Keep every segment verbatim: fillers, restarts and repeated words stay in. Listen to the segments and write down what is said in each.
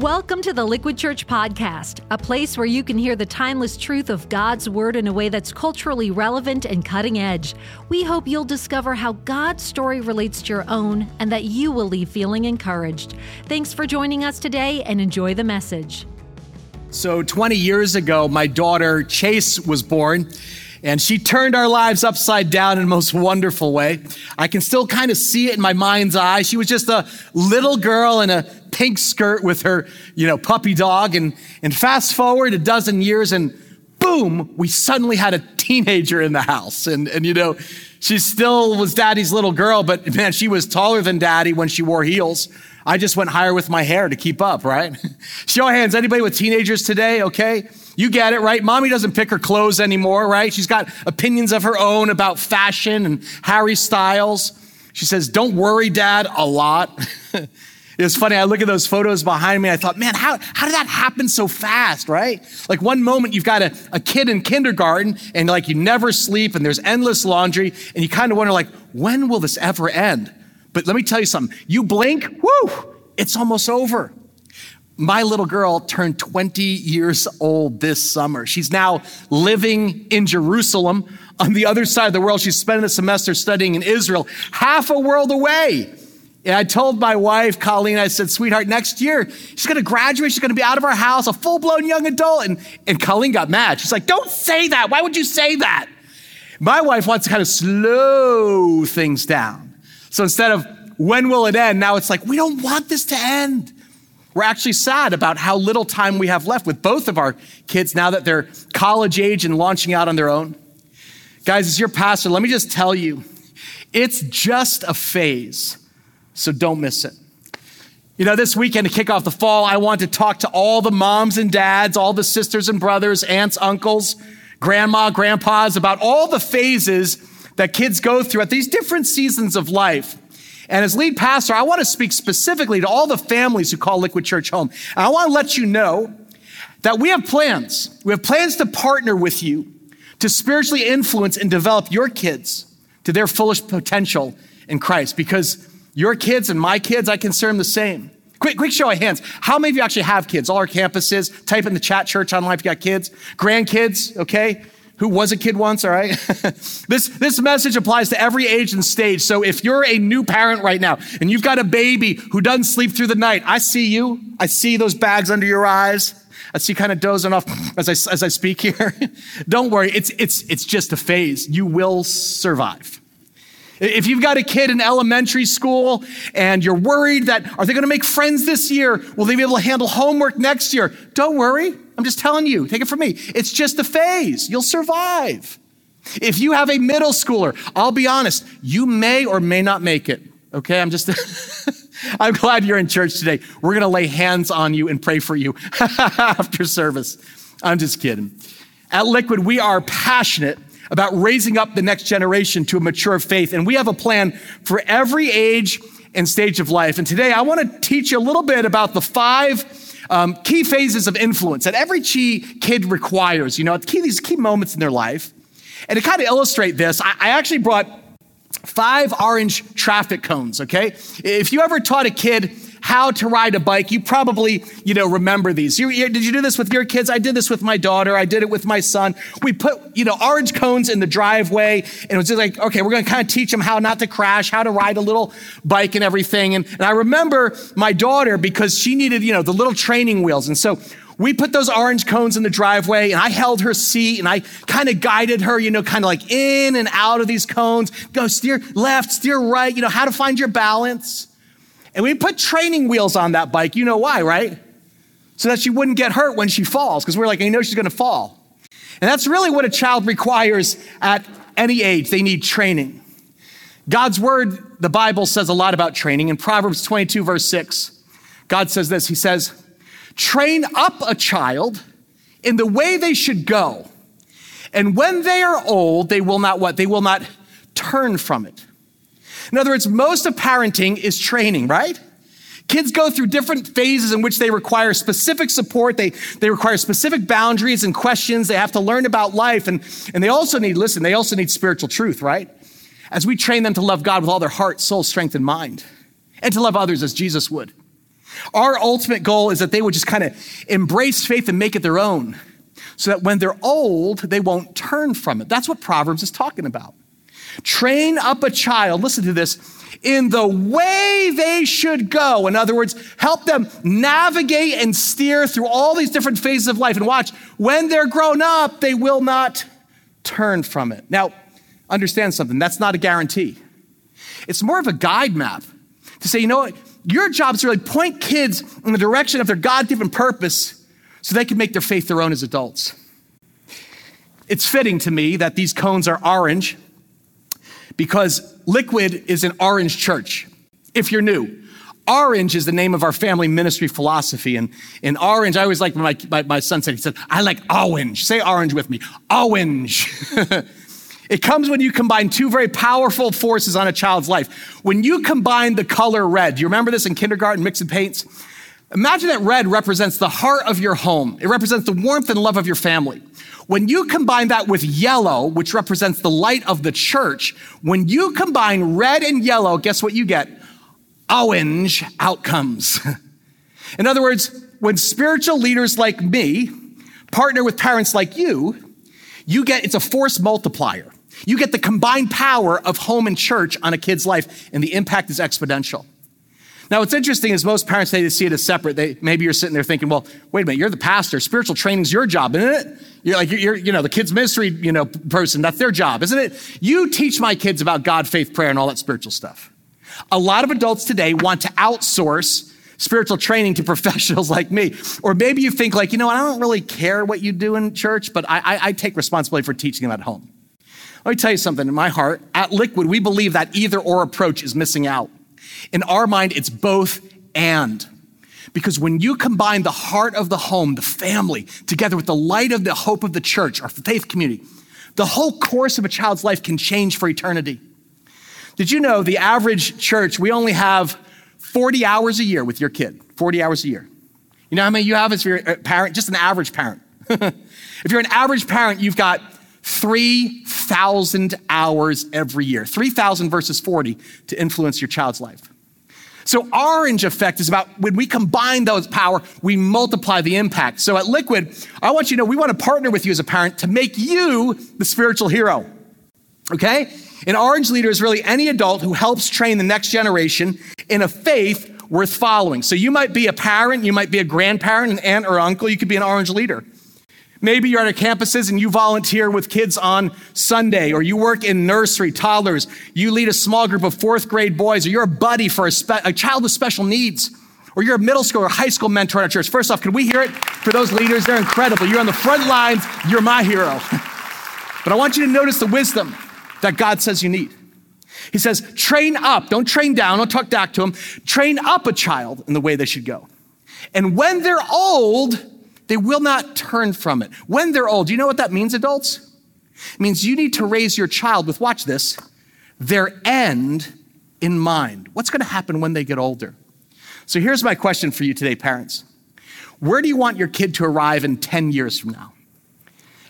Welcome to the Liquid Church Podcast, a place where you can hear the timeless truth of God's Word in a way that's culturally relevant and cutting edge. We hope you'll discover how God's story relates to your own and that you will leave feeling encouraged. Thanks for joining us today and enjoy the message. So twenty years ago, my daughter Chase was born. And she turned our lives upside down in the most wonderful way. I can still kind of see it in my mind's eye. She was just a little girl in a pink skirt with her, you know, puppy dog. And, and fast forward a dozen years and boom, we suddenly had a teenager in the house. And, and you know, she still was daddy's little girl, but man, she was taller than daddy when she wore heels. I just went higher with my hair to keep up, right? Show of hands, anybody with teenagers today, okay? You get it, right? Mommy doesn't pick her clothes anymore, right? She's got opinions of her own about fashion and Harry Styles. She says, "Don't worry, Dad," a lot. It was funny, I look at those photos behind me, I thought, man, how, how did that happen so fast, right? Like one moment you've got a, a kid in kindergarten and like you never sleep and there's endless laundry and you kind of wonder like, when will this ever end? But let me tell you something, you blink, whoo, it's almost over. My little girl turned twenty years old this summer. She's now living in Jerusalem on the other side of the world. She's spending a semester studying in Israel, half a world away. And I told my wife, Colleen, I said, sweetheart, next year, she's gonna graduate, she's gonna be out of our house, a full-blown young adult. And, and Colleen got mad. She's like, don't say that, why would you say that? My wife wants to kind of slow things down. So instead of when will it end, now it's like, we don't want this to end. We're actually sad about how little time we have left with both of our kids now that they're college age and launching out on their own. Guys, as your pastor, let me just tell you, it's just a phase, so don't miss it. You know, this weekend to kick off the fall, I want to talk to all the moms and dads, all the sisters and brothers, aunts, uncles, grandma, grandpas, about all the phases that kids go through at these different seasons of life. And as lead pastor, I want to speak specifically to all the families who call Liquid Church home. And I want to let you know that we have plans. We have plans to partner with you to spiritually influence and develop your kids to their fullest potential in Christ. Because your kids and my kids, I consider them the same. Quick, quick show of hands. How many of you actually have kids? All our campuses. Type in the chat, church online if you got kids. Grandkids, okay? Who was a kid once, all right? This this message applies to every age and stage. So if you're a new parent right now and you've got a baby who doesn't sleep through the night, I see you. I see those bags under your eyes. I see you kind of dozing off as I, as I speak here. Don't worry, it's, it's, it's just a phase. You will survive. If you've got a kid in elementary school and you're worried that, are they gonna make friends this year? Will they be able to handle homework next year? Don't worry. I'm just telling you, take it from me. It's just a phase. You'll survive. If you have a middle schooler, I'll be honest, you may or may not make it. Okay, I'm just, I'm glad you're in church today. We're gonna lay hands on you and pray for you after service. I'm just kidding. At Liquid, we are passionate about raising up the next generation to a mature faith. And we have a plan for every age and stage of life. And today I wanna teach you a little bit about the five Um, key phases of influence that every kid requires, you know, key, these key moments in their life. And to kind of illustrate this, I, I actually brought five orange traffic cones, okay? If you ever taught a kid how to ride a bike, you probably, you know, remember these. You, you, did you do this with your kids? I did this with my daughter. I did it with my son. We put, you know, orange cones in the driveway and it was just like, okay, we're going to kind of teach them how not to crash, how to ride a little bike and everything. And, and I remember my daughter because she needed, you know, the little training wheels. And so we put those orange cones in the driveway and I held her seat and I kind of guided her, you know, kind of like in and out of these cones, go steer left, steer right, you know, how to find your balance. And we put training wheels on that bike. You know why, right? So that she wouldn't get hurt when she falls. Because we're like, you know she's going to fall. And that's really what a child requires at any age. They need training. God's word, the Bible says a lot about training. In Proverbs twenty-two, verse six, God says this. He says, train up a child in the way they should go. And when they are old, they will not what? They will not turn from it. In other words, most of parenting is training, right? Kids go through different phases in which they require specific support. They, they require specific boundaries and questions. They have to learn about life. And, and they also need, listen, they also need spiritual truth, right? As we train them to love God with all their heart, soul, strength, and mind, and to love others as Jesus would. Our ultimate goal is that they would just kind of embrace faith and make it their own so that when they're old, they won't turn from it. That's what Proverbs is talking about. Train up a child, listen to this, in the way they should go. In other words, help them navigate and steer through all these different phases of life. And watch, when they're grown up, they will not turn from it. Now, understand something. That's not a guarantee. It's more of a guide map to say, you know what? Your job is to really point kids in the direction of their God-given purpose so they can make their faith their own as adults. It's fitting to me that these cones are orange because Liquid is an orange church. If you're new, orange is the name of our family ministry philosophy. And in orange, I always like when my, my, my son said, he said, I like orange. Say orange with me. Orange. It comes when you combine two very powerful forces on a child's life. When you combine the color red, you remember this in kindergarten, mix and paints? Imagine that red represents the heart of your home. It represents the warmth and love of your family. When you combine that with yellow, which represents the light of the church, when you combine red and yellow, guess what you get? Orange outcomes. In other words, when spiritual leaders like me partner with parents like you, you get, it's a force multiplier. You get the combined power of home and church on a kid's life, and the impact is exponential. Now, what's interesting is most parents, they see it as separate. They, maybe you're sitting there thinking, well, wait a minute, you're the pastor. Spiritual training's your job, isn't it? You're like, you're, you know, the kids' ministry, you know, person, that's their job, isn't it? You teach my kids about God, faith, prayer, and all that spiritual stuff. A lot of adults today want to outsource spiritual training to professionals like me. Or maybe you think like, you know what, I don't really care what you do in church, but I, I, I take responsibility for teaching them at home. Let me tell you something in my heart. At Liquid, we believe that either or approach is missing out. In our mind, it's both and. Because when you combine the heart of the home, the family, together with the light of the hope of the church, our faith community, the whole course of a child's life can change for eternity. Did you know the average church, we only have forty hours a year with your kid, forty hours a year. You know how many you have as your parent? Just an average parent. If you're an average parent, you've got three thousand hours every year, three thousand versus forty to influence your child's life. So orange effect is about when we combine those power, we multiply the impact. So at Liquid, I want you to know we want to partner with you as a parent to make you the spiritual hero, okay? An orange leader is really any adult who helps train the next generation in a faith worth following. So you might be a parent, you might be a grandparent, an aunt or uncle, you could be an orange leader. Maybe you're at our campuses and you volunteer with kids on Sunday, or you work in nursery, toddlers, you lead a small group of fourth grade boys, or you're a buddy for a, spe- a child with special needs, or you're a middle school or high school mentor at our church. First off, can we hear it for those leaders? They're incredible. You're on the front lines. You're my hero. But I want you to notice the wisdom that God says you need. He says, train up. Don't train down. Don't talk back to them. Train up a child in the way they should go. And when they're old, they will not turn from it. When they're old, do you know what that means, adults? It means you need to raise your child with, watch this, their end in mind. What's going to happen when they get older? So here's my question for you today, parents. Where do you want your kid to arrive in ten years from now?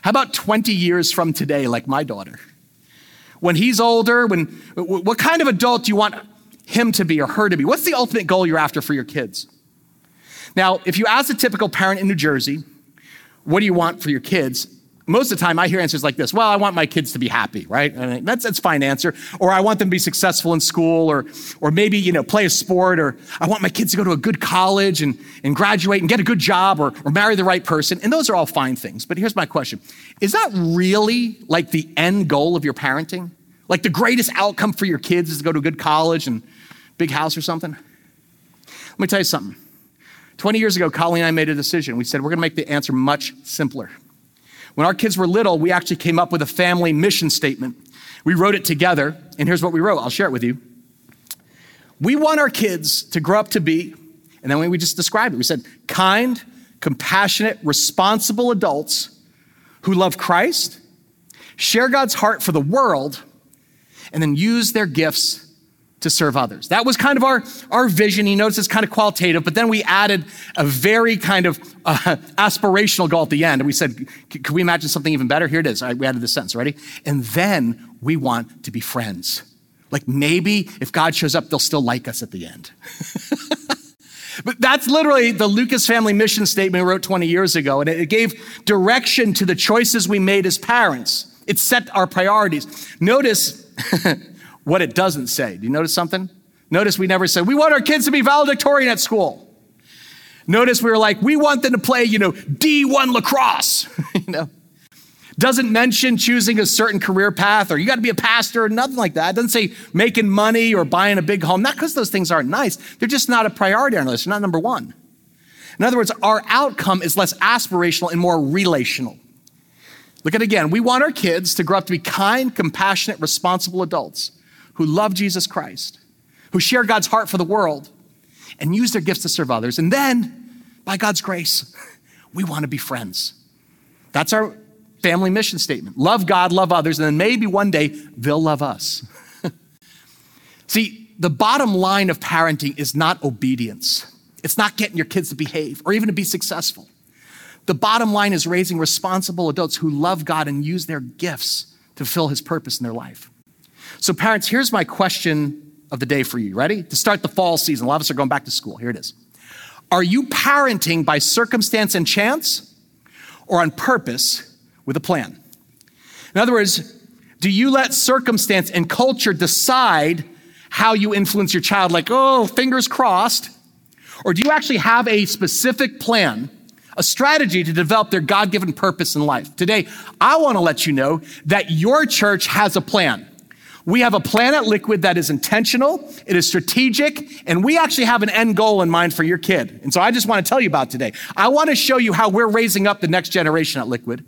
How about twenty years from today, like my daughter? When he's older, when what kind of adult do you want him to be or her to be? What's the ultimate goal you're after for your kids? Now, if you ask a typical parent in New Jersey, what do you want for your kids? Most of the time I hear answers like this. Well, I want my kids to be happy, right? And that's, that's a fine answer. Or I want them to be successful in school, or, or maybe, you know, play a sport, or I want my kids to go to a good college and, and graduate and get a good job, or, or marry the right person. And those are all fine things. But here's my question. Is that really like the end goal of your parenting? Like the greatest outcome for your kids is to go to a good college and big house or something? Let me tell you something. twenty years ago, Colleen and I made a decision. We said, we're going to make the answer much simpler. When our kids were little, we actually came up with a family mission statement. We wrote it together, and here's what we wrote. I'll share it with you. We want our kids to grow up to be, and then we just described it. We said, kind, compassionate, responsible adults who love Christ, share God's heart for the world, and then use their gifts to serve others. That was kind of our, our vision. You notice it's kind of qualitative, but then we added a very kind of uh, aspirational goal at the end. And we said, can we imagine something even better? Here it is. All right, we added this sentence. Ready? And then we want to be friends. Like maybe if God shows up, they'll still like us at the end. But that's literally the Lucas family mission statement we wrote twenty years ago. And it gave direction to the choices we made as parents. It set our priorities. Notice what it doesn't say. Do you notice something? Notice we never said, we want our kids to be valedictorian at school. Notice we were like, we want them to play, you know, D one lacrosse, you know. Doesn't mention choosing a certain career path or you got to be a pastor or nothing like that. It doesn't say making money or buying a big home. Not because those things aren't nice. They're just not a priority on our list. They're not number one. In other words, our outcome is less aspirational and more relational. Look at it again. We want our kids to grow up to be kind, compassionate, responsible adults who love Jesus Christ, who share God's heart for the world and use their gifts to serve others. And then, by God's grace, we want to be friends. That's our family mission statement. Love God, love others, and then maybe one day they'll love us. See, the bottom line of parenting is not obedience. It's not getting your kids to behave or even to be successful. The bottom line is raising responsible adults who love God and use their gifts to fulfill his purpose in their life. So parents, here's my question of the day for you. Ready? To start the fall season. A lot of us are going back to school. Here it is. Are you parenting by circumstance and chance or on purpose with a plan? In other words, do you let circumstance and culture decide how you influence your child? Like, oh, fingers crossed. Or do you actually have a specific plan, a strategy to develop their God-given purpose in life? Today, I want to let you know that your church has a plan. We have a plan at Liquid that is intentional, it is strategic, and we actually have an end goal in mind for your kid. And so I just want to tell you about today. I want to show you how we're raising up the next generation at Liquid.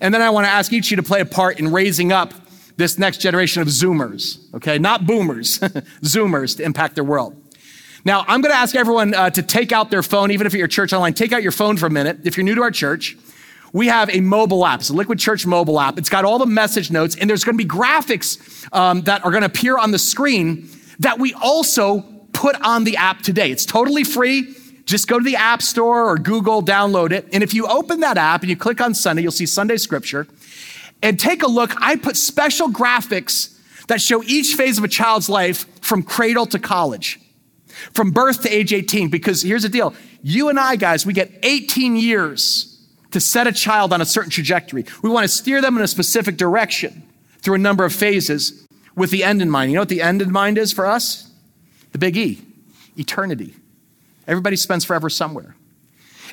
And then I want to ask each of you to play a part in raising up this next generation of Zoomers, okay? Not boomers, Zoomers, to impact their world. Now, I'm going to ask everyone uh, to take out their phone, even if you're at your church online, take out your phone for a minute. If you're new to our church, we have a mobile app. It's a Liquid Church mobile app. It's got all the message notes, and there's going to be graphics um, that are going to appear on the screen that we also put on the app today. It's totally free. Just go to the App Store or Google, download it. And if you open that app and you click on Sunday, you'll see Sunday Scripture. And take a look. I put special graphics that show each phase of a child's life from cradle to college, from birth to age eighteen. Because here's the deal. You and I, guys, we get eighteen years to set a child on a certain trajectory. We want to steer them in a specific direction through a number of phases with the end in mind. You know what the end in mind is for us? The big E, eternity. Everybody spends forever somewhere.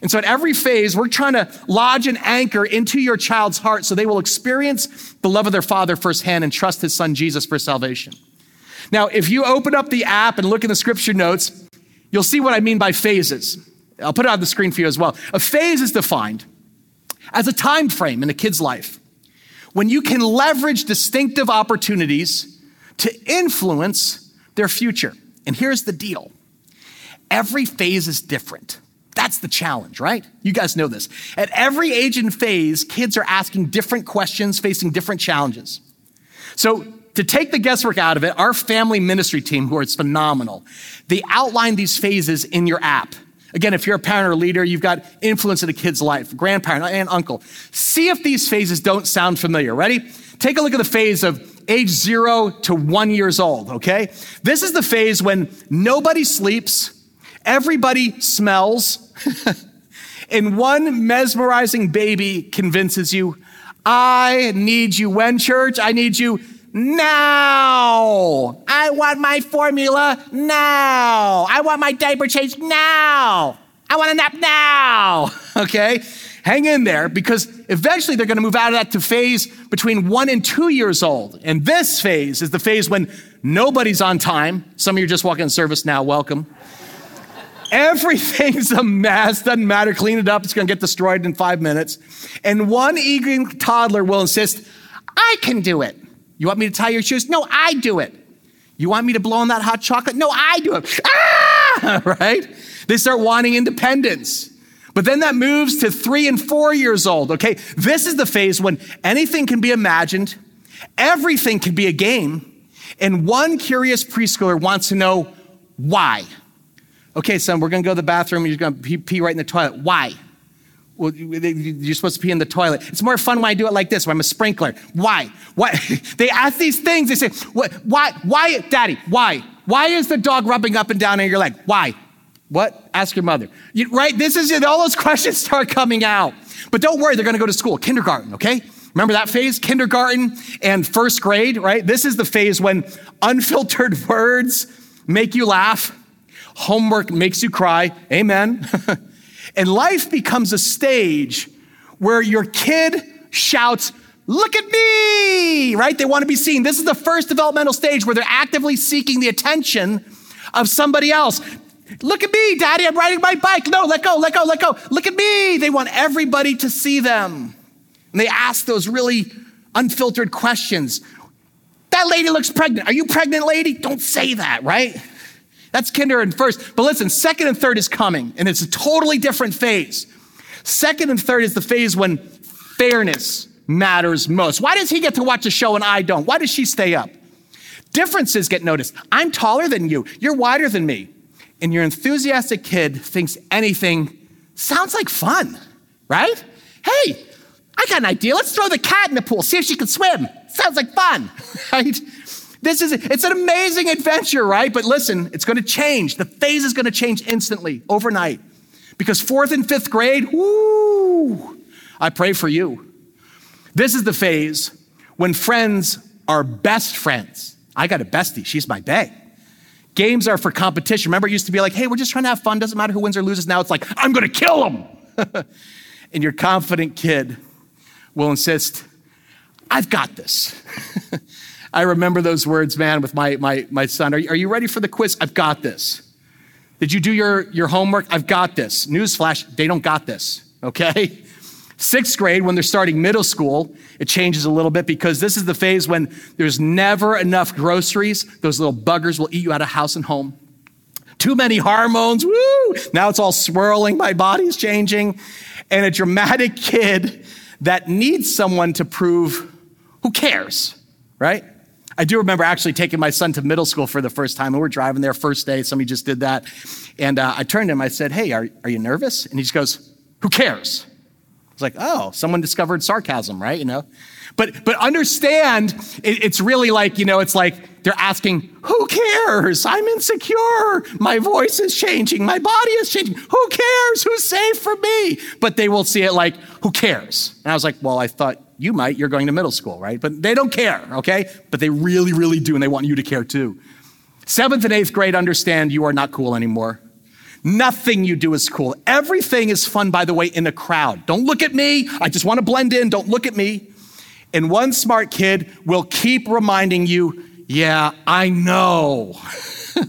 And so at every phase, we're trying to lodge an anchor into your child's heart so they will experience the love of their father firsthand and trust his son Jesus for salvation. Now, if you open up the app and look in the scripture notes, you'll see what I mean by phases. I'll put it on the screen for you as well. A phase is defined as a time frame in a kid's life when you can leverage distinctive opportunities to influence their future. And here's the deal. Every phase is different. That's the challenge, right? You guys know this. At every age and phase, kids are asking different questions, facing different challenges. So to take the guesswork out of it, our family ministry team, who is phenomenal, they outline these phases in your app. Again, if you're a parent or leader, you've got influence in a kid's life, grandparent, aunt, uncle. See if these phases don't sound familiar. Ready? Take a look at the phase of age zero to one years old, okay? This is the phase when nobody sleeps, everybody smells, and one mesmerizing baby convinces you, I need you when, church? I need you now. I want my formula now. I want my diaper changed now. I want a nap now, okay? Hang in there, because eventually they're going to move out of that to phase between one and two years old. And this phase is the phase when nobody's on time. Some of you are just walking in service now. Welcome. Everything's a mess, doesn't matter, clean it up, it's gonna get destroyed in five minutes. And one eager toddler will insist, I can do it. You want me to tie your shoes? No, I do it. You want me to blow on that hot chocolate? No, I do it. Ah! Right? They start wanting independence. But then that moves to three and four years old, okay? This is the phase when anything can be imagined, everything can be a game, and one curious preschooler wants to know why. Okay, son, we're going to go to the bathroom. You're going to pee, pee right in the toilet. Why? Well, you're supposed to pee in the toilet. It's more fun when I do it like this, when I'm a sprinkler. Why? Why? They ask these things. They say, why, why, why, daddy, why? Why is the dog rubbing up and down in your leg? Why? What? Ask your mother. You, right? This is it. All those questions start coming out. But don't worry, they're going to go to school, kindergarten, okay? Remember that phase? Kindergarten and first grade, right? This is the phase when unfiltered words make you laugh, homework makes you cry, amen. And life becomes a stage where your kid shouts, "Look at me," right? They want to be seen. This is the first developmental stage where they're actively seeking the attention of somebody else. "Look at me, Daddy, I'm riding my bike. No, let go, let go, let go. Look at me." They want everybody to see them. And they ask those really unfiltered questions. "That lady looks pregnant. Are you pregnant, lady?" Don't say that, right? That's kinder and first. But listen, second and third is coming, and it's a totally different phase. Second and third is the phase when fairness matters most. Why does he get to watch a show and I don't? Why does she stay up? Differences get noticed. I'm taller than you. You're wider than me. And your enthusiastic kid thinks anything sounds like fun, right? "Hey, I got an idea. Let's throw the cat in the pool, see if she can swim. Sounds like fun," right? This is, it's an amazing adventure, right? But listen, it's going to change. The phase is going to change instantly, overnight. Because fourth and fifth grade, woo, I pray for you. This is the phase when friends are best friends. I got a bestie. She's my bae. Games are for competition. Remember, it used to be like, "Hey, we're just trying to have fun. Doesn't matter who wins or loses." Now it's like, "I'm going to kill him." And your confident kid will insist, "I've got this." I remember those words, man, with my my my son. Are you, are you ready for the quiz? "I've got this." "Did you do your, your homework?" "I've got this." Newsflash, they don't got this, okay? Sixth grade, when they're starting middle school, it changes a little bit because this is the phase when there's never enough groceries. Those little buggers will eat you out of house and home. Too many hormones, woo! Now it's all swirling, my body's changing. And a dramatic kid that needs someone to prove who cares, right? I do remember actually taking my son to middle school for the first time, and we're driving there first day. Somebody just did that. And uh, I turned to him, I said, "Hey, are, are you nervous?" And he just goes, "Who cares?" I was like, oh, someone discovered sarcasm, right? You know, but but understand, it, it's really like, you know, it's like they're asking, "Who cares? I'm insecure. My voice is changing. My body is changing. Who cares? Who's safe for me?" But they will see it like, "Who cares?" And I was like, well, I thought you might. You're going to middle school, right? But they don't care, okay? But they really, really do, and they want you to care too. Seventh and eighth grade understand you are not cool anymore. Nothing you do is cool. Everything is fun, by the way, in a crowd. "Don't look at me. I just want to blend in. Don't look at me." And one smart kid will keep reminding you, "Yeah, I know."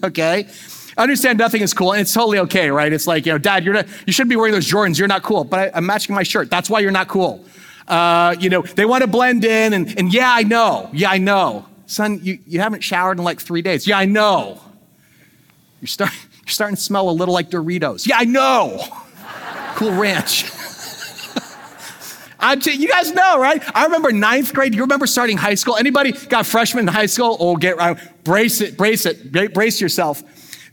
Okay? Understand nothing is cool, and it's totally okay, right? It's like, you know, "Dad, you're not, you shouldn't be wearing those Jordans. You're not cool." "But I, I'm matching my shirt. That's why you're not cool." Uh, you know, they want to blend in, and, and "Yeah, I know. Yeah, I know." "Son, you, you haven't showered in like three days. "Yeah, I know." You're starting... You're starting to smell a little like Doritos. "Yeah, I know." Cool Ranch. I'm t- you guys know, right? I remember ninth grade. You remember starting high school? Anybody got freshman in high school? Oh, get uh, brace it, brace it, brace yourself.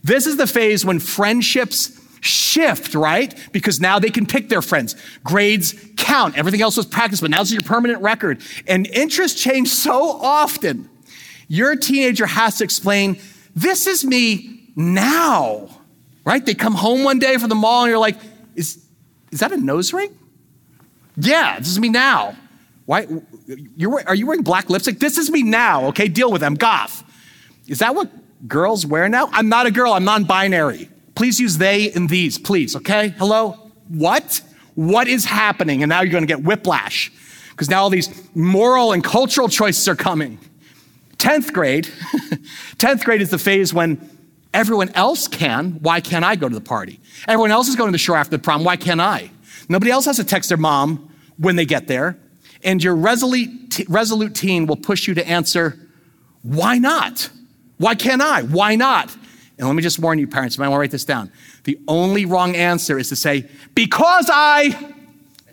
This is the phase when friendships shift, right? Because now they can pick their friends. Grades count. Everything else was practice, but now it's your permanent record. And interests change so often. Your teenager has to explain, "This is me now," right? They come home one day from the mall and you're like, is, is that a nose ring? "Yeah, this is me now." "Why? You're, are you wearing black lipstick?" "This is me now." "Okay, deal with them. Goth. Is that what girls wear now?" "I'm not a girl. I'm non-binary. Please use they and these, please. Okay, hello?" What? What is happening? And now you're going to get whiplash because now all these moral and cultural choices are coming. tenth grade. tenth grade is the phase when everyone else can. Why can't I go to the party? Everyone else is going to the shore after the prom. Why can't I? Nobody else has to text their mom when they get there. And your resolute, resolute teen will push you to answer, "Why not? Why can't I? Why not?" And let me just warn you, parents, you might want to write this down. The only wrong answer is to say, "Because I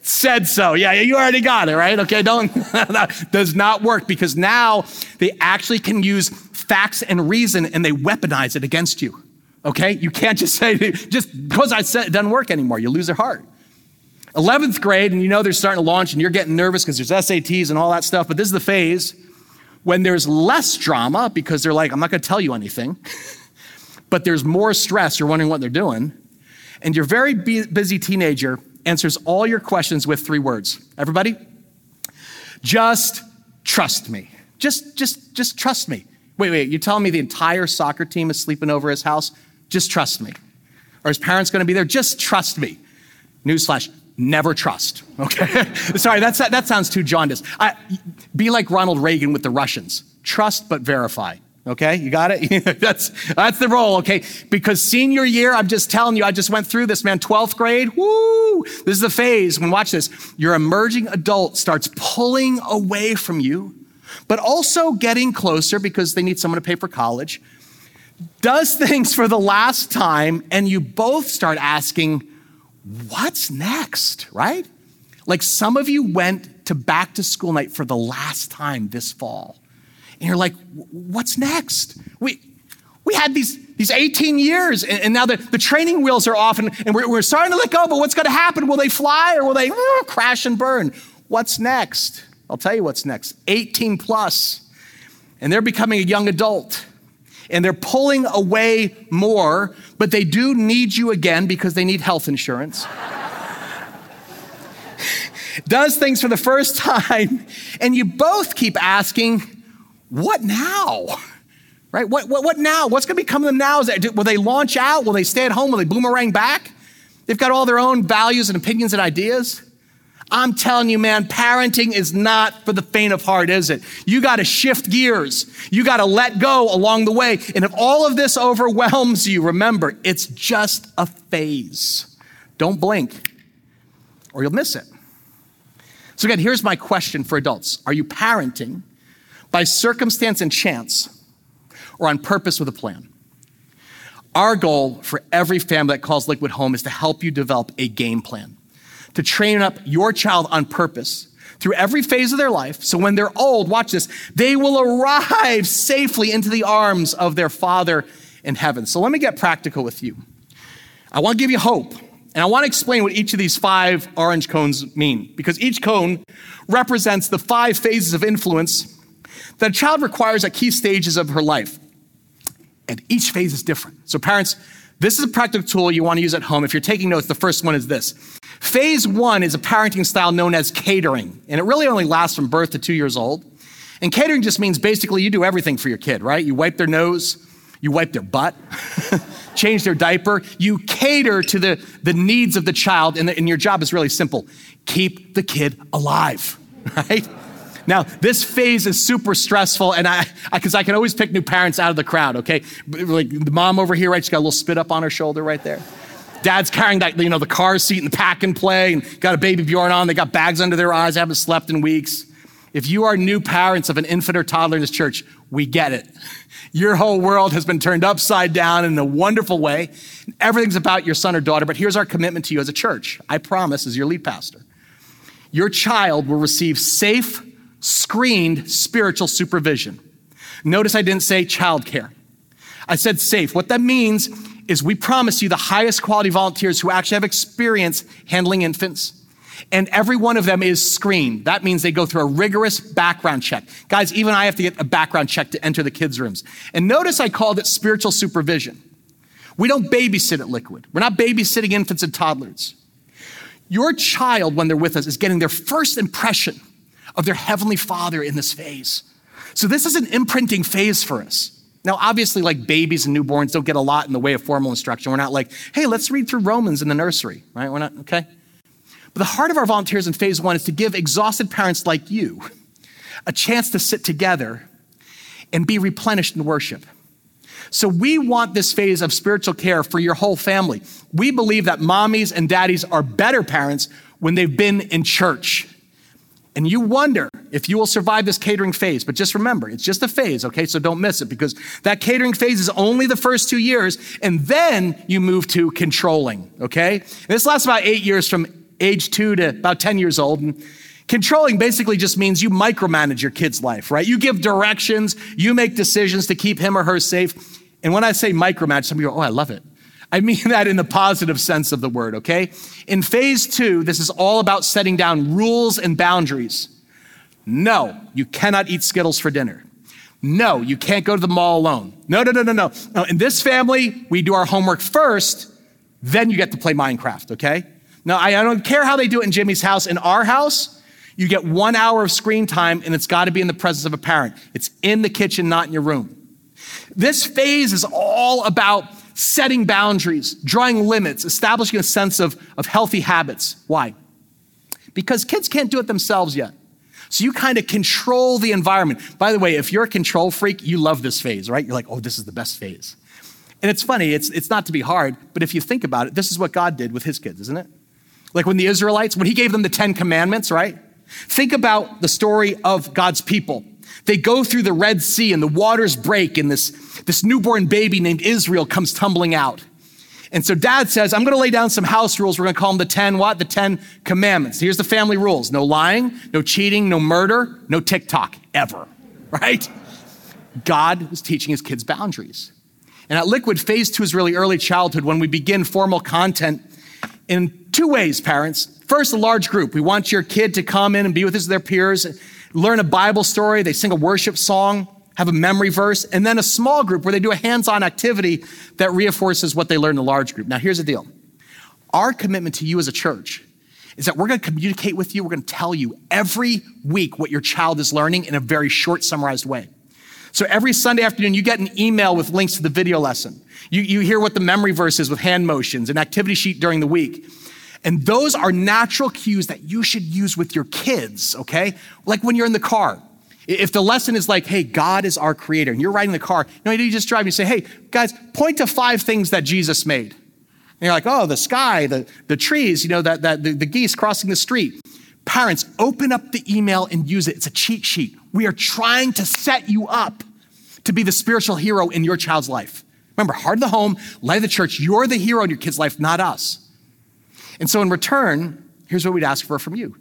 said so." Yeah, you already got it, right? Okay, don't, that does not work because now they actually can use facts and reason, and they weaponize it against you, okay? You can't just say, just because I said it doesn't work anymore. You lose their heart. eleventh grade, and you know they're starting to launch, and you're getting nervous because there's S A Ts and all that stuff, but this is the phase when there's less drama because they're like, "I'm not going to tell you anything," but there's more stress. You're wondering what they're doing. and your very busy teenager answers all your questions with three words. Everybody? Just trust me. Just, just, just trust me. Wait, wait, you're telling me the entire soccer team is sleeping over his house? Just trust me. Or his parents gonna be there? Just trust me. Newsflash, never trust, okay? Sorry, that's, that sounds too jaundiced. I, be like Ronald Reagan with the Russians. Trust but verify, okay? You got it? that's, that's the role, okay? Because senior year, I'm just telling you, I just went through this, man, twelfth grade, woo! This is the phase, when watch this, your emerging adult starts pulling away from you, but also getting closer because they need someone to pay for college, does things for the last time, and you both start asking, what's next, right? Like some of you went to back to school night for the last time this fall. And you're like, what's next? We we had these, these eighteen years and, and now the, the training wheels are off and, and we're, we're starting to let go, but what's gonna happen? Will they fly or will they uh, crash and burn? What's next? I'll tell you what's next, eighteen plus. And they're becoming a young adult. And they're pulling away more, but they do need you again because they need health insurance. Does things for the first time, and you both keep asking, what now? Right? What what, what now? What's gonna become of them now? Is that, will they launch out? Will they stay at home? Will they boomerang back? They've got all their own values and opinions and ideas. I'm telling you, man, parenting is not for the faint of heart, is it? You gotta shift gears. You gotta let go along the way. And if all of this overwhelms you, remember, it's just a phase. Don't blink or you'll miss it. So again, here's my question for adults. Are you parenting by circumstance and chance or on purpose with a plan? Our goal for every family that calls Liquid home is to help you develop a game plan, to train up your child on purpose through every phase of their life. So when they're old, watch this, they will arrive safely into the arms of their Father in heaven. So let me get practical with you. I want to give you hope. And I want to explain what each of these five orange cones mean, because each cone represents the five phases of influence that a child requires at key stages of her life. And each phase is different. So parents, this is a practical tool you want to use at home. If you're taking notes, the first one is this. Phase one is a parenting style known as catering, and it really only lasts from birth to two years old. And catering just means basically you do everything for your kid, right? You wipe their nose, you wipe their butt, change their diaper. You cater to the, the needs of the child, and, the, and your job is really simple. Keep the kid alive, right? Now, this phase is super stressful, and I, because I, I can always pick new parents out of the crowd, okay? Like the mom over here, right? She's got a little spit up on her shoulder right there. Dad's carrying that, you know, the car seat and the pack and play, and got a baby Bjorn on, they got bags under their eyes, haven't slept in weeks. If you are new parents of an infant or toddler in this church, we get it. Your whole world has been turned upside down in a wonderful way. Everything's about your son or daughter, but here's our commitment to you as a church. I promise, as your lead pastor, your child will receive safe, screened spiritual supervision. Notice I didn't say childcare. I said safe. What that means is we promise you the highest quality volunteers who actually have experience handling infants. And every one of them is screened. That means they go through a rigorous background check. Guys, even I have to get a background check to enter the kids' rooms. And notice I called it spiritual supervision. We don't babysit at Liquid. We're not babysitting infants and toddlers. Your child, when they're with us, is getting their first impression of their Heavenly Father in this phase. So this is an imprinting phase for us. Now, obviously, like babies and newborns don't get a lot in the way of formal instruction. We're not like, hey, let's read through Romans in the nursery, right? We're not, okay? But the heart of our volunteers in phase one is to give exhausted parents like you a chance to sit together and be replenished in worship. So we want this phase of spiritual care for your whole family. We believe that mommies and daddies are better parents when they've been in church. And you wonder if you will survive this catering phase, but just remember, it's just a phase, okay? So don't miss it, because that catering phase is only the first two years, and then you move to controlling, okay? And this lasts about eight years from age two to about ten years old. And controlling basically just means you micromanage your kid's life, right? You give directions, you make decisions to keep him or her safe. And when I say micromanage, some of you go, oh, I love it. I mean that in the positive sense of the word, okay? In phase two, this is all about setting down rules and boundaries. No, you cannot eat Skittles for dinner. No, you can't go to the mall alone. No, no, no, no, no. no in this family, we do our homework first, Then you get to play Minecraft, okay? Now, I don't care how they do it in Jimmy's house. In our house, you get one hour of screen time, and it's got to be in the presence of a parent. It's in the kitchen, not in your room. This phase is all about setting boundaries, drawing limits, establishing a sense of, of healthy habits. Why? Because kids can't do it themselves yet. So you kind of control the environment. By the way, if you're a control freak, you love this phase, right? You're like, oh, this is the best phase. And it's funny, it's, it's not to be hard, but if you think about it, this is what God did with his kids, isn't it? Like when the Israelites, when he gave them the Ten Commandments, right? Think about the story of God's people. They go through the Red Sea and the waters break and this, this newborn baby named Israel comes tumbling out. And so dad says, I'm going to lay down some house rules. We're going to call them the ten what? The Ten Commandments. Here's the family rules. No lying, no cheating, no murder, no TikTok ever, right? God was teaching his kids boundaries. And at Liquid, phase two is really early childhood when we begin formal content in two ways, parents. First, a large group. We want your kid to come in and be with us, their peers, learn a Bible story. They sing a worship song, have a memory verse, and then a small group where they do a hands-on activity that reinforces what they learn in the large group. Now, here's the deal. Our commitment to you as a church is that we're going to communicate with you. We're going to tell you every week what your child is learning in a very short, summarized way. So every Sunday afternoon, you get an email with links to the video lesson. You, you hear what the memory verse is with hand motions, an activity sheet during the week. And those are natural cues that you should use with your kids, okay? Like when you're in the car. If the lesson is like, hey, God is our creator, and you're riding the car, you know, you just drive and you say, hey, guys, point to five things that Jesus made. And you're like, oh, the sky, the, the trees, you know, that, that the, the geese crossing the street. Parents, open up the email and use it. It's a cheat sheet. We are trying to set you up to be the spiritual hero in your child's life. Remember, heart of the home, light of the church. You're the hero in your kid's life, not us. And so in return, here's what we'd ask for from you.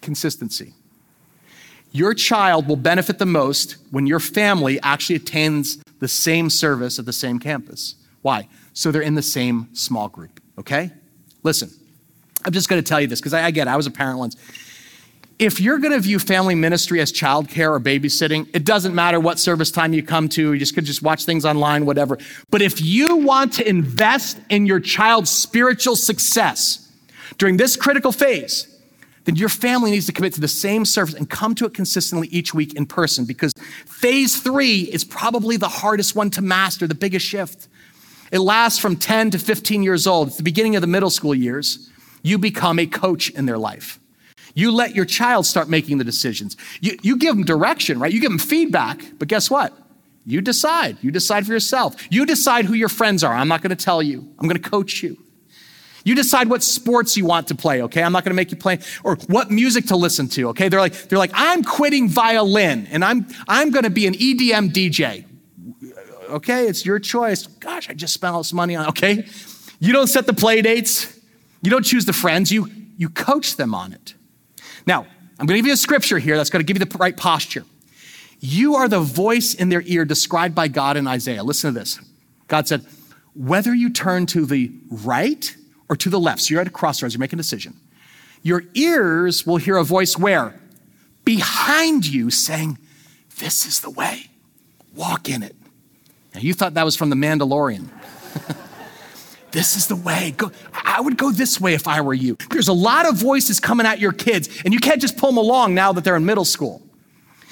Consistency. Your child will benefit the most when your family actually attends the same service at the same campus. Why? So they're in the same small group, okay? Listen, I'm just gonna tell you this, because I, I get it, I was a parent once. If you're gonna view family ministry as childcare or babysitting, it doesn't matter what service time you come to, you just could just watch things online, whatever. But if you want to invest in your child's spiritual success during this critical phase, then your family needs to commit to the same service and come to it consistently each week in person, because phase three is probably the hardest one to master, the biggest shift. It lasts from ten to fifteen years old. It's the beginning of the middle school years. You become a coach in their life. You let your child start making the decisions. You, you give them direction, right? You give them feedback, but guess what? You decide. You decide for yourself. You decide who your friends are. I'm not gonna tell you. I'm gonna coach you. You decide what sports you want to play, okay? I'm not gonna make you play, or what music to listen to, okay? They're like, they're like, I'm quitting violin and I'm I'm gonna be an E D M D J. Okay, it's your choice. Gosh, I just spent all this money on, okay? You don't set the play dates. You don't choose the friends. You, you coach them on it. Now, I'm gonna give you a scripture here that's gonna give you the right posture. You are the voice in their ear described by God in Isaiah. Listen to this. God said, whether you turn to the right or to the left. So you're at a crossroads, you're making a decision. Your ears will hear a voice where? Behind you saying, this is the way, walk in it. Now you thought that was from the Mandalorian. This is the way, go. I would go this way if I were you. There's a lot of voices coming at your kids and you can't just pull them along now that they're in middle school.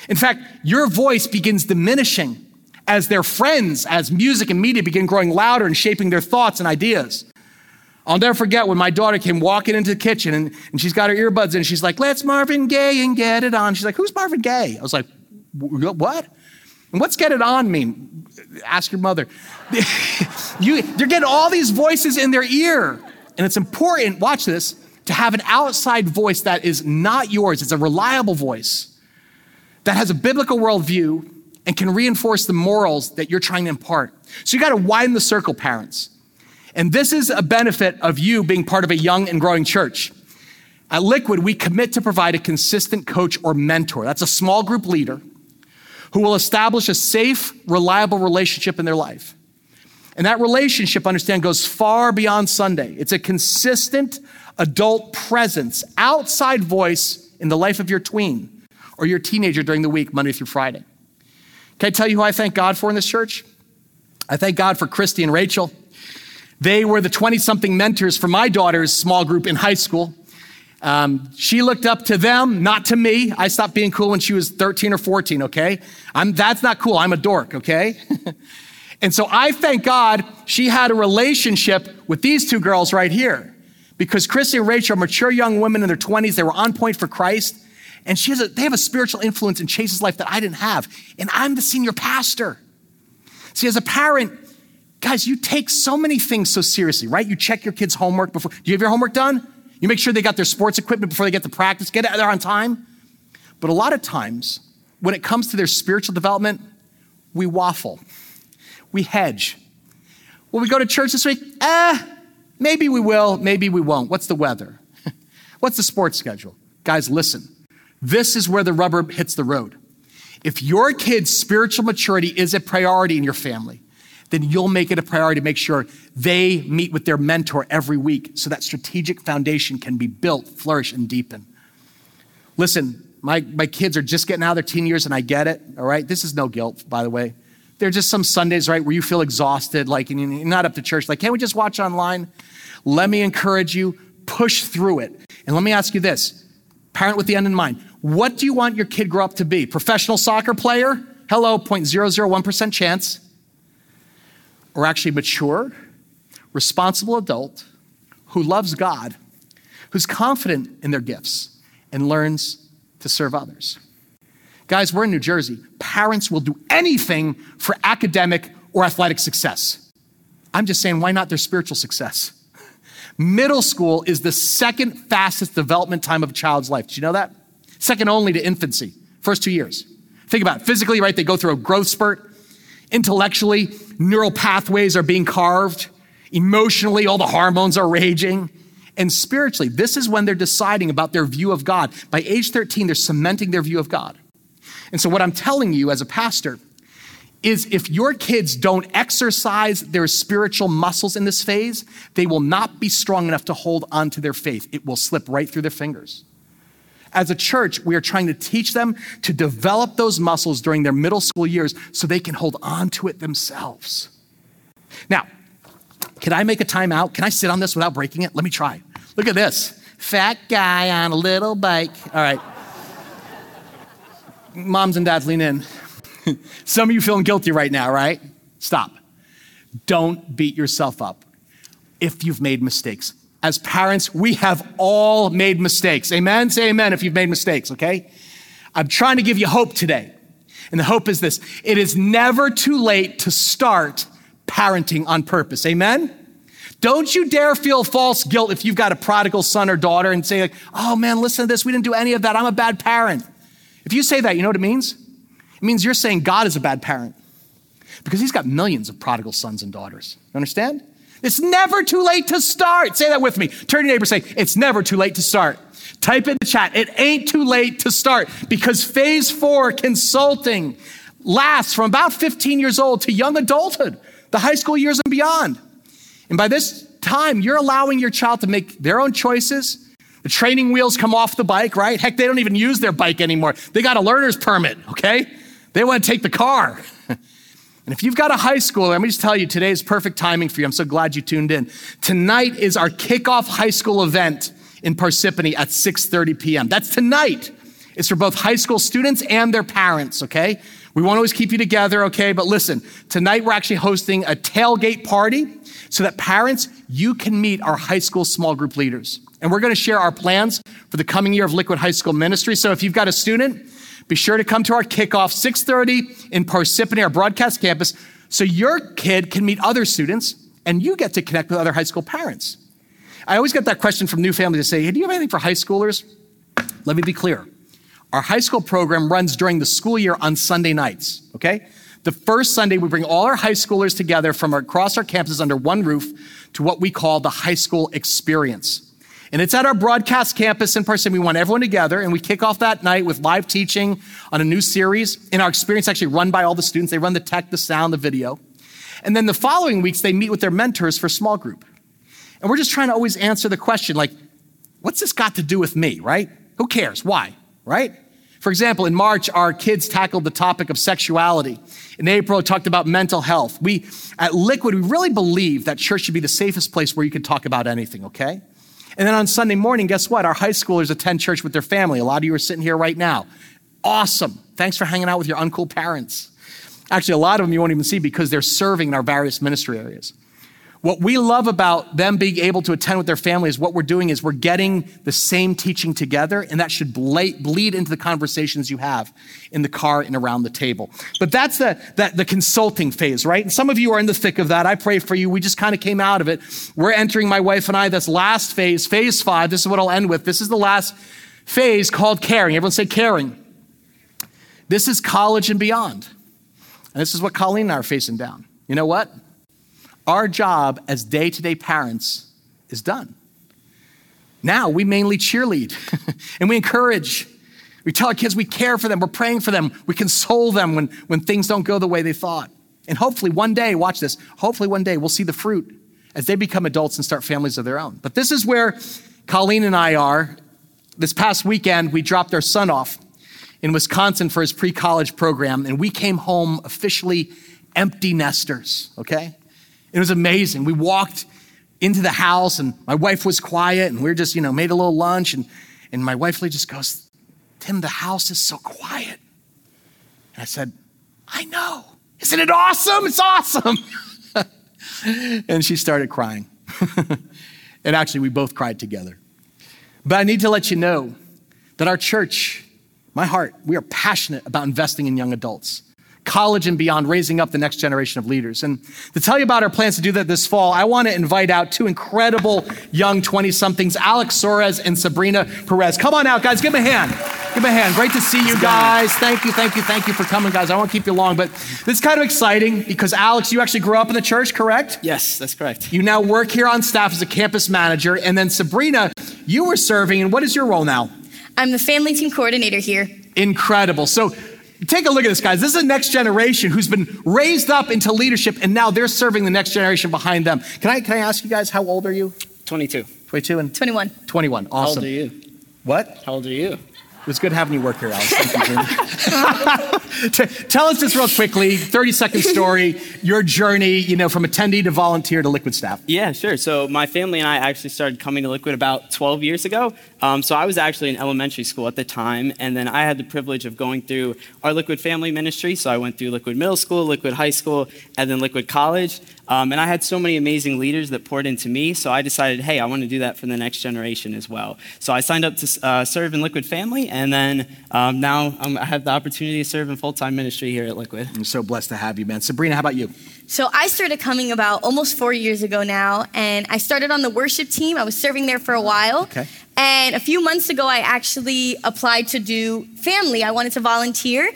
In fact, your voice begins diminishing as their friends, as music and media begin growing louder and shaping their thoughts and ideas. I'll never forget when my daughter came walking into the kitchen and, and she's got her earbuds in. She's like, let's Marvin Gaye and get it on. She's like, who's Marvin Gaye? I was like, what? And what's get it on mean? Ask your mother. you, they're getting all these voices in their ear. And it's important, watch this, to have an outside voice that is not yours. It's a reliable voice that has a biblical worldview and can reinforce the morals that you're trying to impart. So you got to widen the circle, parents. And this is a benefit of you being part of a young and growing church. At Liquid, we commit to provide a consistent coach or mentor. That's a small group leader who will establish a safe, reliable relationship in their life. And that relationship, understand, goes far beyond Sunday. It's a consistent adult presence, outside voice in the life of your tween or your teenager during the week, Monday through Friday. Can I tell you who I thank God for in this church? I thank God for Christy and Rachel. They were the twenty-something mentors for my daughter's small group in high school. Um, she looked up to them, not to me. I stopped being cool when she was thirteen or fourteen, okay? I'm, that's not cool. I'm a dork, okay? And so I thank God she had a relationship with these two girls right here, because Chrissy and Rachel are mature young women in their twenties. They were on point for Christ. And she has a, they have a spiritual influence in Chase's life that I didn't have. And I'm the senior pastor. See, as a parent, guys, you take so many things so seriously, right? You check your kids' homework before. Do you have your homework done? You make sure they got their sports equipment before they get to practice. Get out there on time. But a lot of times, when it comes to their spiritual development, we waffle. We hedge. Will we go to church this week? Eh, maybe we will, maybe we won't. What's the weather? What's the sports schedule? Guys, listen. This is where the rubber hits the road. If your kid's spiritual maturity is a priority in your family, then you'll make it a priority to make sure they meet with their mentor every week so that strategic foundation can be built, flourish, and deepen. Listen, my, my kids are just getting out of their teen years, and I get it, all right? This is no guilt, by the way. There are just some Sundays, right, where you feel exhausted, like, and you're not up to church. Like, can't we just watch online? Let me encourage you, push through it. And let me ask you this, parent with the end in mind. What do you want your kid grow up to be? Professional soccer player? Hello, zero point zero zero one percent chance. Or actually mature, responsible adult who loves God, who's confident in their gifts, and learns to serve others. Guys, we're in New Jersey. Parents will do anything for academic or athletic success. I'm just saying, why not their spiritual success? Middle school is the second fastest development time of a child's life. Did you know that? Second only to infancy, first two years. Think about it. Physically, right, they go through a growth spurt. Intellectually, neural pathways are being carved. Emotionally, all the hormones are raging. And spiritually, this is when they're deciding about their view of God. By age thirteen, they're cementing their view of God. And so what I'm telling you as a pastor is if your kids don't exercise their spiritual muscles in this phase, they will not be strong enough to hold on to their faith. It will slip right through their fingers. As a church, we are trying to teach them to develop those muscles during their middle school years so they can hold on to it themselves. Now, can I make a timeout? Can I sit on this without breaking it? Let me try. Look at this. Fat guy on a little bike. All right. Moms and dads, lean in. Some of you feeling guilty right now, right? Stop. Don't beat yourself up if you've made mistakes. As parents, we have all made mistakes. Amen? Say amen if you've made mistakes, okay? I'm trying to give you hope today. And the hope is this. It is never too late to start parenting on purpose. Amen? Don't you dare feel false guilt if you've got a prodigal son or daughter and say, like, oh man, listen to this. We didn't do any of that. I'm a bad parent. If you say that, you know what it means? It means you're saying God is a bad parent because he's got millions of prodigal sons and daughters. You understand? It's never too late to start. Say that with me. Turn to your neighbor and say, it's never too late to start. Type in the chat, it ain't too late to start, because phase four consulting lasts from about fifteen years old to young adulthood, the high school years and beyond. And by this time, you're allowing your child to make their own choices. The training wheels come off the bike, right? Heck, they don't even use their bike anymore. They got a learner's permit, okay? They want to take the car. And if you've got a high schooler, let me just tell you, today is perfect timing for you. I'm so glad you tuned in. Tonight is our kickoff high school event in Parsippany at six thirty p.m. That's tonight. It's for both high school students and their parents, okay? We won't always keep you together, okay? But listen, tonight we're actually hosting a tailgate party so that parents, you can meet our high school small group leaders. And we're going to share our plans for the coming year of Liquid High School Ministry. So if you've got a student, be sure to come to our kickoff, six thirty in Parsippany, our broadcast campus, so your kid can meet other students and you get to connect with other high school parents. I always get that question from new families that say, hey, do you have anything for high schoolers? Let me be clear. Our high school program runs during the school year on Sunday nights, okay? The first Sunday, we bring all our high schoolers together from our, across our campuses under one roof to what we call the high school experience. And it's at our broadcast campus in person. We want everyone together, and we kick off that night with live teaching on a new series. And our experience actually run by all the students. They run the tech, the sound, the video. And then the following weeks, they meet with their mentors for small group. And we're just trying to always answer the question, like, what's this got to do with me, right? Who cares? Why, right? For example, in March, our kids tackled the topic of sexuality. In April, we talked about mental health. We, at Liquid, we really believe that church should be the safest place where you can talk about anything, okay? And then on Sunday morning, guess what? Our high schoolers attend church with their family. A lot of you are sitting here right now. Awesome. Thanks for hanging out with your uncool parents. Actually, a lot of them you won't even see because they're serving in our various ministry areas. What we love about them being able to attend with their family is what we're doing is we're getting the same teaching together, and that should bleed into the conversations you have in the car and around the table. But that's the, that, the consulting phase, right? And some of you are in the thick of that. I pray for you. We just kind of came out of it. We're entering, my wife and I, this last phase, phase five. This is what I'll end with. This is the last phase called caring. Everyone say caring. This is college and beyond. And this is what Colleen and I are facing down. You know what? Our job as day-to-day parents is done. Now we mainly cheerlead and we encourage. We tell our kids we care for them. We're praying for them. We console them when, when things don't go the way they thought. And hopefully one day, watch this, hopefully one day we'll see the fruit as they become adults and start families of their own. But this is where Colleen and I are. This past weekend, we dropped our son off in Wisconsin for his pre-college program. And we came home officially empty nesters, okay? It was amazing. We walked into the house and my wife was quiet and we were just, you know, made a little lunch. And, and my wife just goes, "Tim, the house is so quiet." And I said, "I know. Isn't it awesome? It's awesome." And she started crying. And actually, we both cried together. But I need to let you know that our church, my heart, we are passionate about investing in young adults. College and beyond, raising up the next generation of leaders. And to tell you about our plans to do that this fall, I want to invite out two incredible young twenty-somethings, Alex Sorez and Sabrina Perez. Come on out, guys. Give them a hand. Give them a hand. Great to see you guys. Thank you, thank you, thank you for coming, guys. I won't keep you long, but this is kind of exciting because, Alex, you actually grew up in the church, correct? Yes, that's correct. You now work here on staff as a campus manager. And then, Sabrina, you were serving, and what is your role now? I'm the family team coordinator here. Incredible. So, take a look at this, guys. This is the next generation who's been raised up into leadership, and now they're serving the next generation behind them. Can I can I ask you guys, how old are you? twenty-two. twenty-two and? twenty-one. twenty-one, awesome. How old are you? What? How old are you? It was good having you work here, Alex. Thank you, tell us this real quickly, thirty-second story, your journey, you know, from attendee to volunteer to Liquid staff. Yeah, sure. So my family and I actually started coming to Liquid about twelve years ago. Um, so I was actually in elementary school at the time, and then I had the privilege of going through our Liquid family ministry. So I went through Liquid middle school, Liquid high school, and then Liquid college. Um, and I had so many amazing leaders that poured into me, so I decided, hey, I want to do that for the next generation as well. So I signed up to uh, serve in Liquid Family, and then um, now I'm, I have the opportunity to serve in full-time ministry here at Liquid. I'm so blessed to have you, man. Sabrina, how about you? So I started coming about almost four years ago now, and I started on the worship team. I was serving there for a while. Okay. And a few months ago, I actually applied to do family. I wanted to volunteer.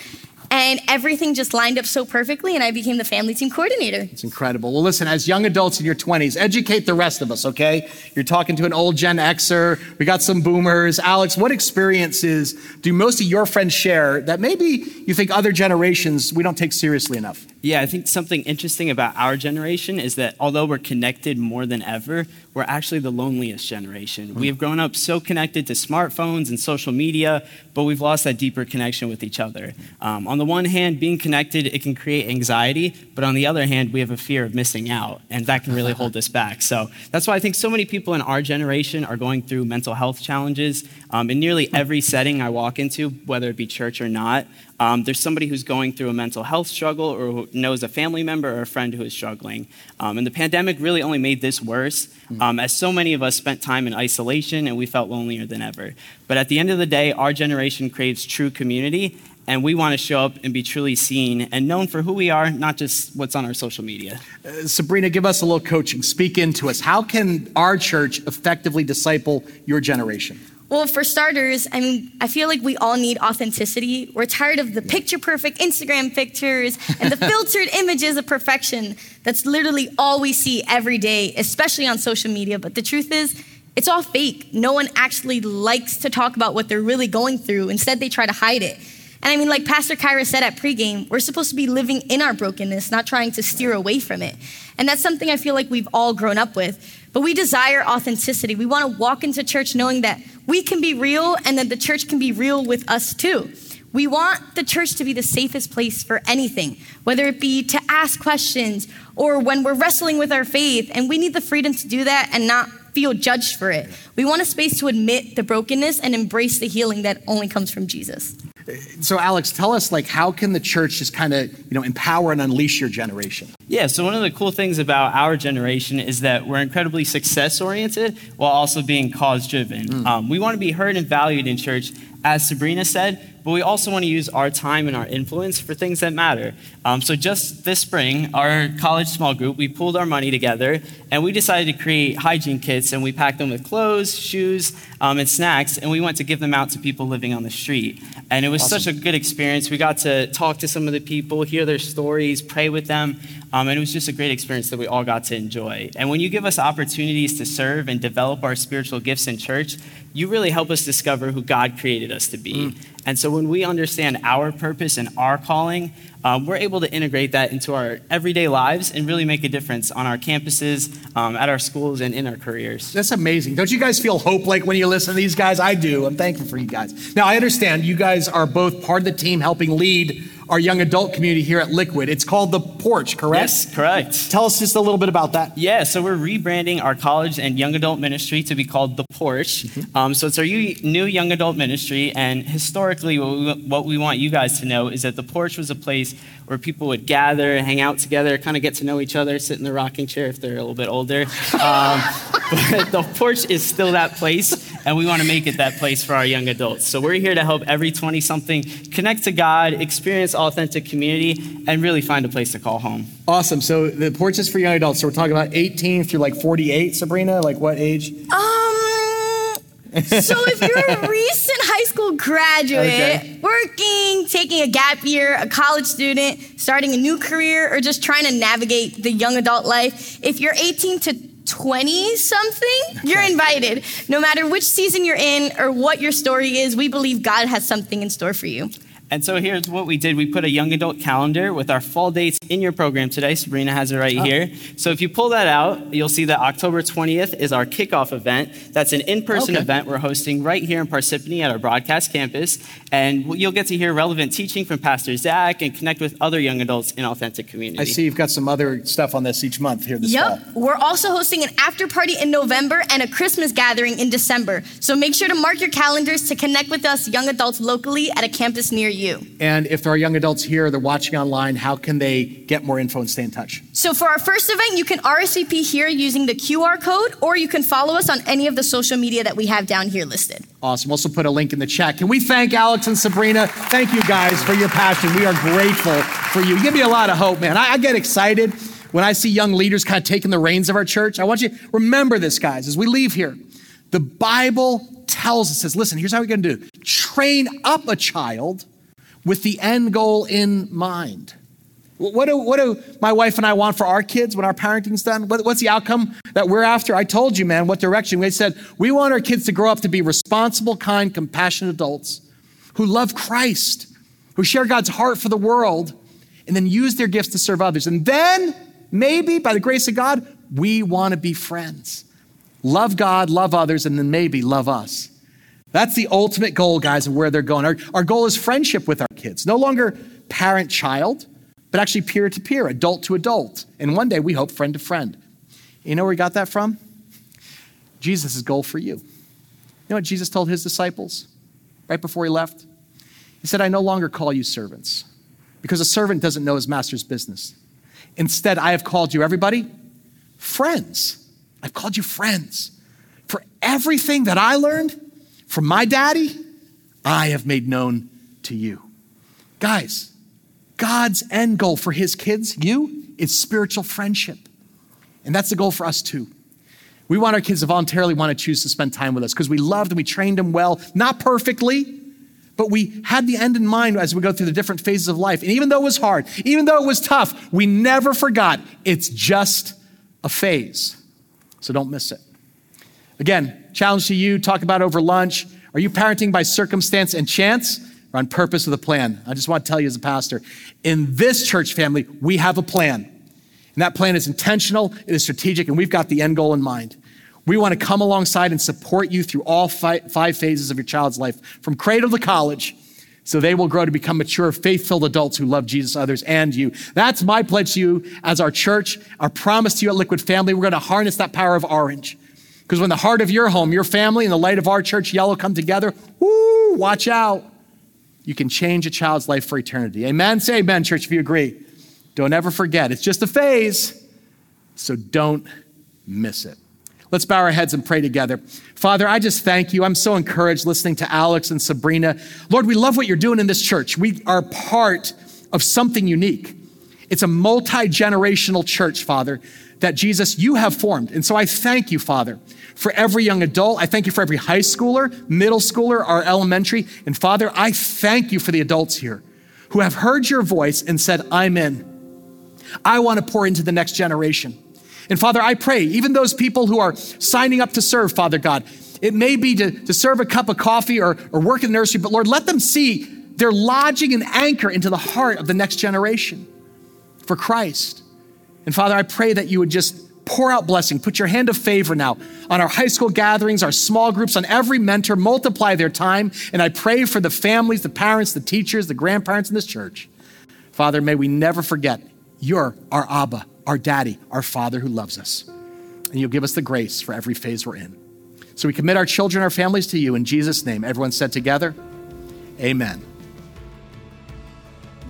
And everything just lined up so perfectly, and I became the family team coordinator. It's incredible. Well, listen, as young adults in your twenties, educate the rest of us, okay? You're talking to an old Gen Xer. We got some boomers. Alex, what experiences do most of your friends share that maybe you think other generations we don't take seriously enough? Yeah, I think something interesting about our generation is that although we're connected more than ever, we're actually the loneliest generation. Mm-hmm. We have grown up so connected to smartphones and social media, but we've lost that deeper connection with each other. Um, on the one hand, being connected, it can create anxiety, but on the other hand, we have a fear of missing out, and that can really hold us back. So that's why I think so many people in our generation are going through mental health challenges. Um, in nearly every setting I walk into, whether it be church or not, Um, there's somebody who's going through a mental health struggle or who knows a family member or a friend who is struggling. Um, and the pandemic really only made this worse, um, as so many of us spent time in isolation and we felt lonelier than ever. But at the end of the day, our generation craves true community, and we want to show up and be truly seen and known for who we are, not just what's on our social media. Uh, Sabrina, give us a little coaching. Speak into us. How can our church effectively disciple your generation? Well, for starters, I mean, I feel like we all need authenticity. We're tired of the picture-perfect Instagram pictures and the filtered images of perfection. That's literally all we see every day, especially on social media. But the truth is, it's all fake. No one actually likes to talk about what they're really going through. Instead, they try to hide it. And I mean, like Pastor Kyra said at pregame, we're supposed to be living in our brokenness, not trying to steer away from it. And that's something I feel like we've all grown up with. But we desire authenticity. We want to walk into church knowing that we can be real and that the church can be real with us too. We want the church to be the safest place for anything, whether it be to ask questions or when we're wrestling with our faith, and we need the freedom to do that and not feel judged for it. We want a space to admit the brokenness and embrace the healing that only comes from Jesus. So Alex, tell us, like, how can the church just kind of, you know, empower and unleash your generation? Yeah, so one of the cool things about our generation is that we're incredibly success-oriented while also being cause-driven. Mm. Um, we want to be heard and valued in church, as Sabrina said, but we also want to use our time and our influence for things that matter. Um, so just this spring, our college small group, we pulled our money together and we decided to create hygiene kits, and we packed them with clothes, shoes, um, and snacks, and we went to give them out to people living on the street. And it was awesome. Such a good experience. We got to talk to some of the people, hear their stories, pray with them, um, and it was just a great experience that we all got to enjoy. And when you give us opportunities to serve and develop our spiritual gifts in church, you really help us discover who God created us to be. Mm. And so when we understand our purpose and our calling, um, we're able to integrate that into our everyday lives and really make a difference on our campuses, um, at our schools, and in our careers. That's amazing. Don't you guys feel hope like when you listen to these guys? I do. I'm thankful for you guys. Now, I understand you guys are both part of the team helping lead our young adult community here at Liquid. It's called The Porch, correct? Yes, correct. Tell us just a little bit about that. Yeah, so we're rebranding our college and young adult ministry to be called The Porch. Mm-hmm. Um, so it's our new young adult ministry, and historically, what we, what we want you guys to know is that The Porch was a place where people would gather, hang out together, kind of get to know each other, sit in the rocking chair if they're a little bit older. Um, but The Porch is still that place, and we want to make it that place for our young adults. So we're here to help every twenty-something connect to God, experience authentic community, and really find a place to call home. Awesome. So The Porch is for young adults. So we're talking about eighteen through like forty-eight, Sabrina? Like what age? Um. So if you're a recent high school graduate, okay, working, taking a gap year, a college student, starting a new career, or just trying to navigate the young adult life, if you're eighteen to twenty-something, you're invited. No matter which season you're in or what your story is, we believe God has something in store for you. And so here's what we did. We put a young adult calendar with our fall dates in your program today. Sabrina has it right oh. here. So if you pull that out, you'll see that October twentieth is our kickoff event. That's an in-person okay. event we're hosting right here in Parsippany at our broadcast campus. And you'll get to hear relevant teaching from Pastor Zach and connect with other young adults in authentic community. I see you've got some other stuff on this each month here this yep. fall. We're also hosting an after party in November and a Christmas gathering in December. So make sure to mark your calendars to connect with us young adults locally at a campus near you. You. And if there are young adults here, they're watching online, how can they get more info and stay in touch? So for our first event, you can R S V P here using the Q R code, or you can follow us on any of the social media that we have down here listed. Awesome. Also put a link in the chat. Can we thank Alex and Sabrina? Thank you guys for your passion. We are grateful for you. You give me a lot of hope, man. I, I get excited when I see young leaders kind of taking the reins of our church. I want you to remember this, guys, as we leave here. The Bible tells us, says, listen, here's how we're going to do. Train up a child with the end goal in mind. What do, what do my wife and I want for our kids when our parenting's done? What, what's the outcome that we're after? I told you, man, what direction. We said, we want our kids to grow up to be responsible, kind, compassionate adults who love Christ, who share God's heart for the world, and then use their gifts to serve others. And then, maybe, by the grace of God, we want to be friends. Love God, love others, and then maybe love us. That's the ultimate goal, guys, of where they're going. Our, our goal is friendship with our kids. No longer parent-child, but actually peer-to-peer, adult-to-adult. And one day, we hope, friend-to-friend. You know where we got that from? Jesus' goal for you. You know what Jesus told his disciples right before he left? He said, I no longer call you servants, because a servant doesn't know his master's business. Instead, I have called you, everybody, friends. I've called you friends. For everything that I learned from my daddy, I have made known to you. Guys, God's end goal for his kids, you, is spiritual friendship. And that's the goal for us too. We want our kids to voluntarily want to choose to spend time with us because we loved and we trained them well, not perfectly, but we had the end in mind as we go through the different phases of life. And even though it was hard, even though it was tough, we never forgot it's just a phase. So don't miss it. Again, challenge to you, talk about over lunch. Are you parenting by circumstance and chance or on purpose with a plan? I just want to tell you as a pastor, in this church family, we have a plan. And that plan is intentional, it is strategic, and we've got the end goal in mind. We want to come alongside and support you through all five, five phases of your child's life, from cradle to college, so they will grow to become mature, faith-filled adults who love Jesus, others, and you. That's my pledge to you as our church, our promise to you at Liquid Family. We're going to harness that power of orange. Because when the heart of your home, your family, and the light of our church yellow come together, whoo, watch out. You can change a child's life for eternity. Amen? Say amen, church, if you agree. Don't ever forget, it's just a phase, so don't miss it. Let's bow our heads and pray together. Father, I just thank you. I'm so encouraged listening to Alex and Sabrina. Lord, we love what you're doing in this church. We are part of something unique. It's a multi-generational church, Father, that Jesus, you have formed. And so I thank you, Father, for every young adult. I thank you for every high schooler, middle schooler, our elementary. And Father, I thank you for the adults here who have heard your voice and said, I'm in. I want to pour into the next generation. And Father, I pray, even those people who are signing up to serve, Father God, it may be to, to serve a cup of coffee or, or work in the nursery, but Lord, let them see they're lodging an anchor into the heart of the next generation for Christ. And Father, I pray that you would just pour out blessing, put your hand of favor now on our high school gatherings, our small groups, on every mentor, multiply their time. And I pray for the families, the parents, the teachers, the grandparents in this church. Father, may we never forget you're our Abba, our daddy, our father who loves us. And you'll give us the grace for every phase we're in. So we commit our children, our families to you in Jesus' name. Everyone said together, amen.